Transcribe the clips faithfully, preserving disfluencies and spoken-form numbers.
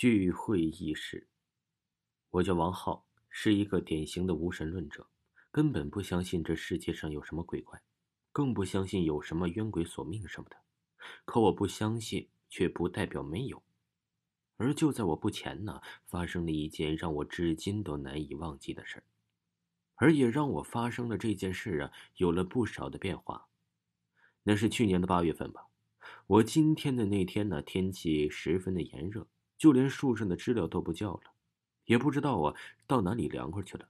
聚会议事。我叫王浩，是一个典型的无神论者，根本不相信这世界上有什么鬼怪，更不相信有什么冤鬼索命什么的。可我不相信，却不代表没有。而就在我不前呢，发生了一件让我至今都难以忘记的事儿，而也让我发生了这件事啊，有了不少的变化。那是去年的八月份吧。我今天的那天呢，天气十分的炎热，就连树上的知了都不叫了，也不知道啊到哪里凉快去了。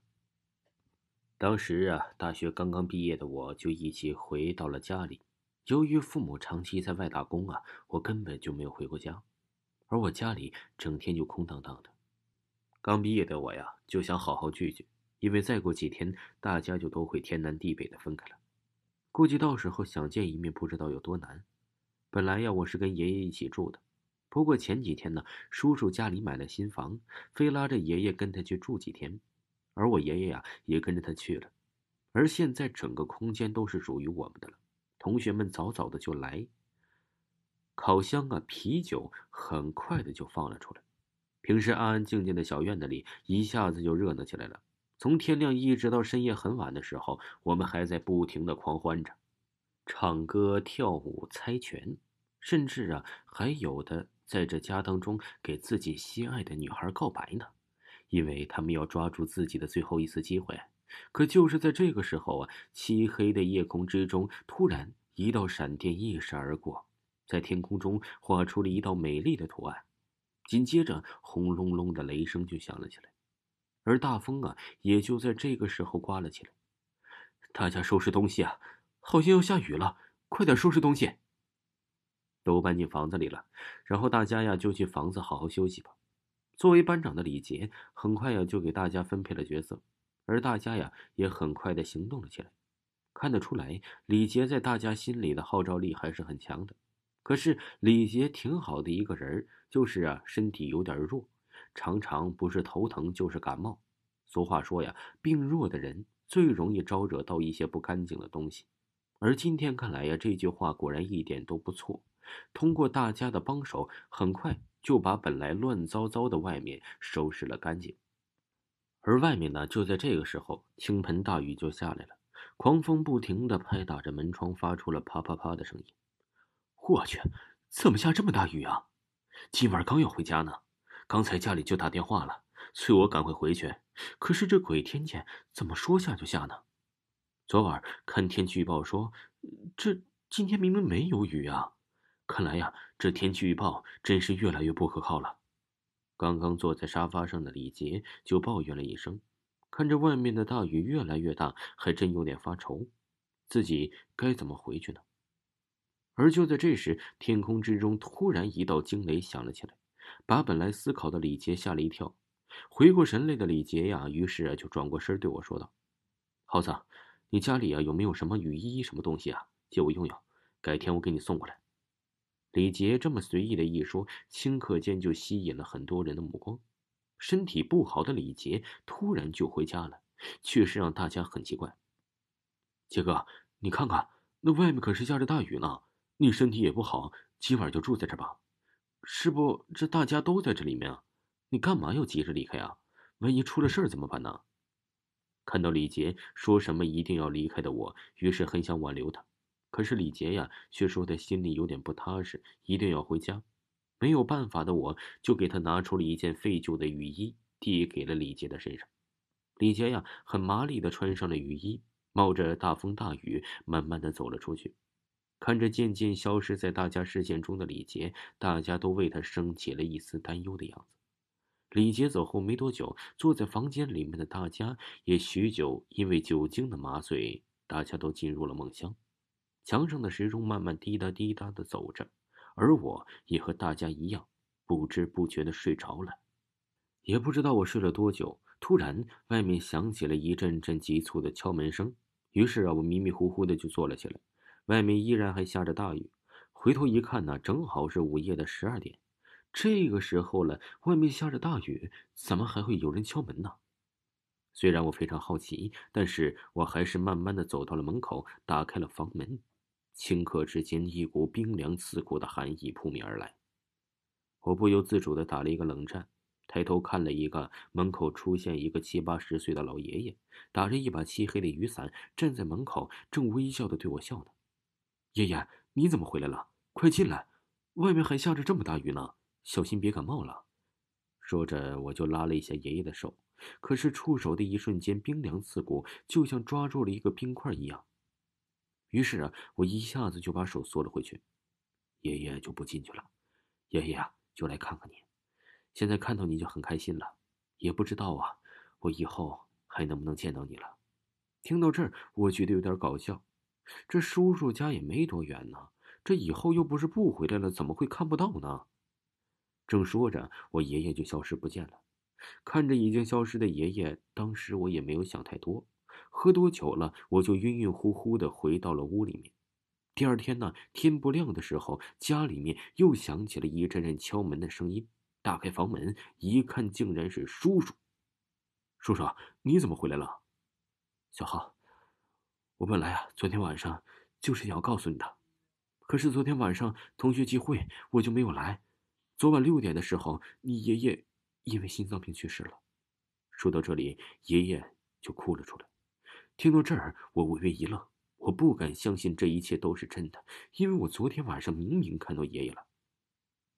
当时啊，大学刚刚毕业的我就一起回到了家里。由于父母长期在外打工啊，我根本就没有回过家。而我家里整天就空荡荡的，刚毕业的我呀，就想好好聚聚，因为再过几天大家就都会天南地北的分开了，估计到时候想见一面不知道有多难。本来呀，我是跟爷爷一起住的，不过前几天呢，叔叔家里买了新房，非拉着爷爷跟他去住几天，而我爷爷呀也跟着他去了。而现在整个空间都是属于我们的了，同学们早早的就来。烤箱啊，啤酒很快的就放了出来。平时安安静静的小院子里，一下子就热闹起来了。从天亮一直到深夜很晚的时候，我们还在不停的狂欢着，唱歌、跳舞、猜拳，甚至啊，还有的在这家当中给自己心爱的女孩告白呢，因为他们要抓住自己的最后一次机会。可就是在这个时候啊，漆黑的夜空之中，突然一道闪电一闪而过。在天空中画出了一道美丽的图案，紧接着轰隆隆的雷声就响了起来，而大风啊也就在这个时候刮了起来。大家收拾东西啊，好像要下雨了，快点收拾东西，都搬进房子里了，然后大家呀就去房子好好休息吧。作为班长的李杰很快呀就给大家分配了角色，而大家呀也很快的行动了起来。看得出来，李杰在大家心里的号召力还是很强的。可是李杰挺好的一个人，就是啊身体有点弱，常常不是头疼就是感冒。俗话说呀，病弱的人最容易招惹到一些不干净的东西。而今天看来呀，这句话果然一点都不错。通过大家的帮手，很快就把本来乱糟糟的外面收拾了干净。而外面呢，就在这个时候倾盆大雨就下来了，狂风不停地拍打着门窗，发出了啪啪啪的声音。我去，怎么下这么大雨啊？今晚刚要回家呢，刚才家里就打电话了，催我赶快回去。可是这鬼天气怎么说下就下呢？昨晚看天气预报说，这今天明明没有雨啊。看来呀，这天气预报真是越来越不可靠了。刚刚坐在沙发上的李杰就抱怨了一声，看着外面的大雨越来越大，还真有点发愁，自己该怎么回去呢？而就在这时，天空之中突然一道惊雷响了起来，把本来思考的李杰吓了一跳。回过神来的李杰呀，于是就转过身对我说道：“浩子，你家里啊有没有什么雨衣什么东西啊？借我用用，改天我给你送过来。”李杰这么随意的一说，顷刻间就吸引了很多人的目光。身体不好的李杰突然就回家了，确实让大家很奇怪。杰哥，你看看，那外面可是下着大雨呢。你身体也不好，今晚就住在这吧。是不，这大家都在这里面啊，你干嘛要急着离开啊？万一出了事儿怎么办呢？看到李杰说什么一定要离开的我，于是很想挽留他，可是李杰呀，却说他心里有点不踏实，一定要回家。没有办法的我，就给他拿出了一件废旧的雨衣，递给了李杰的身上。李杰呀，很麻利的穿上了雨衣，冒着大风大雨，慢慢的走了出去。看着渐渐消失在大家视线中的李杰，大家都为他升起了一丝担忧的样子。李杰走后没多久，坐在房间里面的大家也许久因为酒精的麻醉，大家都进入了梦乡。墙上的时钟慢慢滴答滴答的走着，而我也和大家一样，不知不觉的睡着了。也不知道我睡了多久，突然外面响起了一阵阵急促的敲门声，于是啊，我迷迷糊糊的就坐了起来。外面依然还下着大雨，回头一看呢，正好是午夜的十二点。这个时候了，外面下着大雨，怎么还会有人敲门呢？虽然我非常好奇，但是我还是慢慢的走到了门口，打开了房门。顷刻之间，一股冰凉刺骨的寒意扑面而来。我不由自主地打了一个冷战，抬头看了一看门口出现一个七八十岁的老爷爷，打着一把漆黑的雨伞，站在门口，正微笑地对我笑呢。爷爷，你怎么回来了？快进来，外面还下着这么大雨呢，小心别感冒了。说着，我就拉了一下爷爷的手，可是触手的一瞬间，冰凉刺骨，就像抓住了一个冰块一样。于是啊，我一下子就把手缩了回去。爷爷就不进去了，爷爷啊，就来看看你。现在看到你就很开心了，也不知道啊，我以后还能不能见到你了。听到这儿，我觉得有点搞笑，这叔叔家也没多远呢，这以后又不是不回来了，怎么会看不到呢？正说着，我爷爷就消失不见了。看着已经消失的爷爷，当时我也没有想太多，喝多酒了，我就晕晕乎乎的回到了屋里面。第二天呢，天不亮的时候，家里面又响起了一阵阵敲门的声音。打开房门一看，竟然是叔叔。叔叔，你怎么回来了？小浩，我本来啊，昨天晚上就是想要告诉你的，可是昨天晚上同学聚会我就没有来。昨晚六点的时候，你爷爷因为心脏病去世了。说到这里，爷爷就哭了出来。听到这儿，我微微一愣，我不敢相信这一切都是真的，因为我昨天晚上明明看到爷爷了，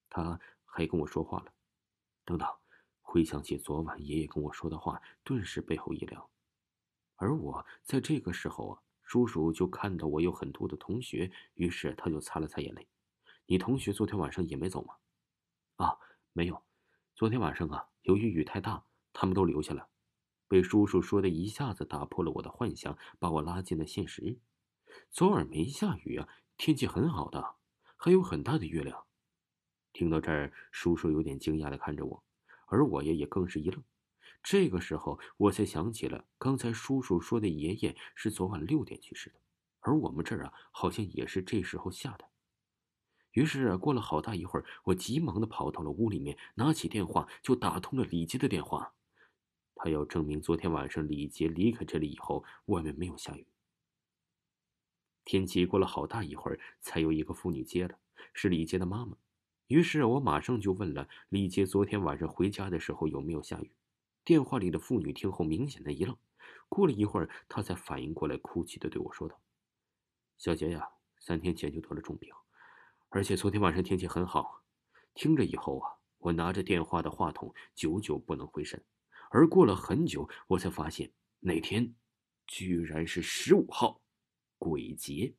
他还跟我说话了。等等，回想起昨晚爷爷跟我说的话，顿时背后一凉。而我在这个时候啊，叔叔就看到我有很多的同学，于是他就擦了擦眼泪。你同学昨天晚上也没走吗？啊，没有，昨天晚上啊，由于雨太大，他们都留下了。被叔叔说的一下子打破了我的幻想，把我拉进了现实。昨晚没下雨啊，天气很好的，还有很大的月亮。听到这儿，叔叔有点惊讶地看着我，而我爷也更是一愣。这个时候我才想起了，刚才叔叔说的爷爷是昨晚六点去世的，而我们这儿啊，好像也是这时候下的。于是啊，过了好大一会儿，我急忙地跑到了屋里面，拿起电话就打通了李杰的电话。他要证明昨天晚上李杰离开这里以后，外面没有下雨。天气过了好大一会儿，才有一个妇女接了，是李杰的妈妈。于是我马上就问了李杰昨天晚上回家的时候有没有下雨。电话里的妇女听后明显的一愣，过了一会儿，她才反应过来，哭泣的对我说道：“小杰呀，三天前就得了重病，而且昨天晚上天气很好。”听着以后啊，我拿着电话的话筒，久久不能回神。而过了很久，我才发现那天居然是十五号，鬼节。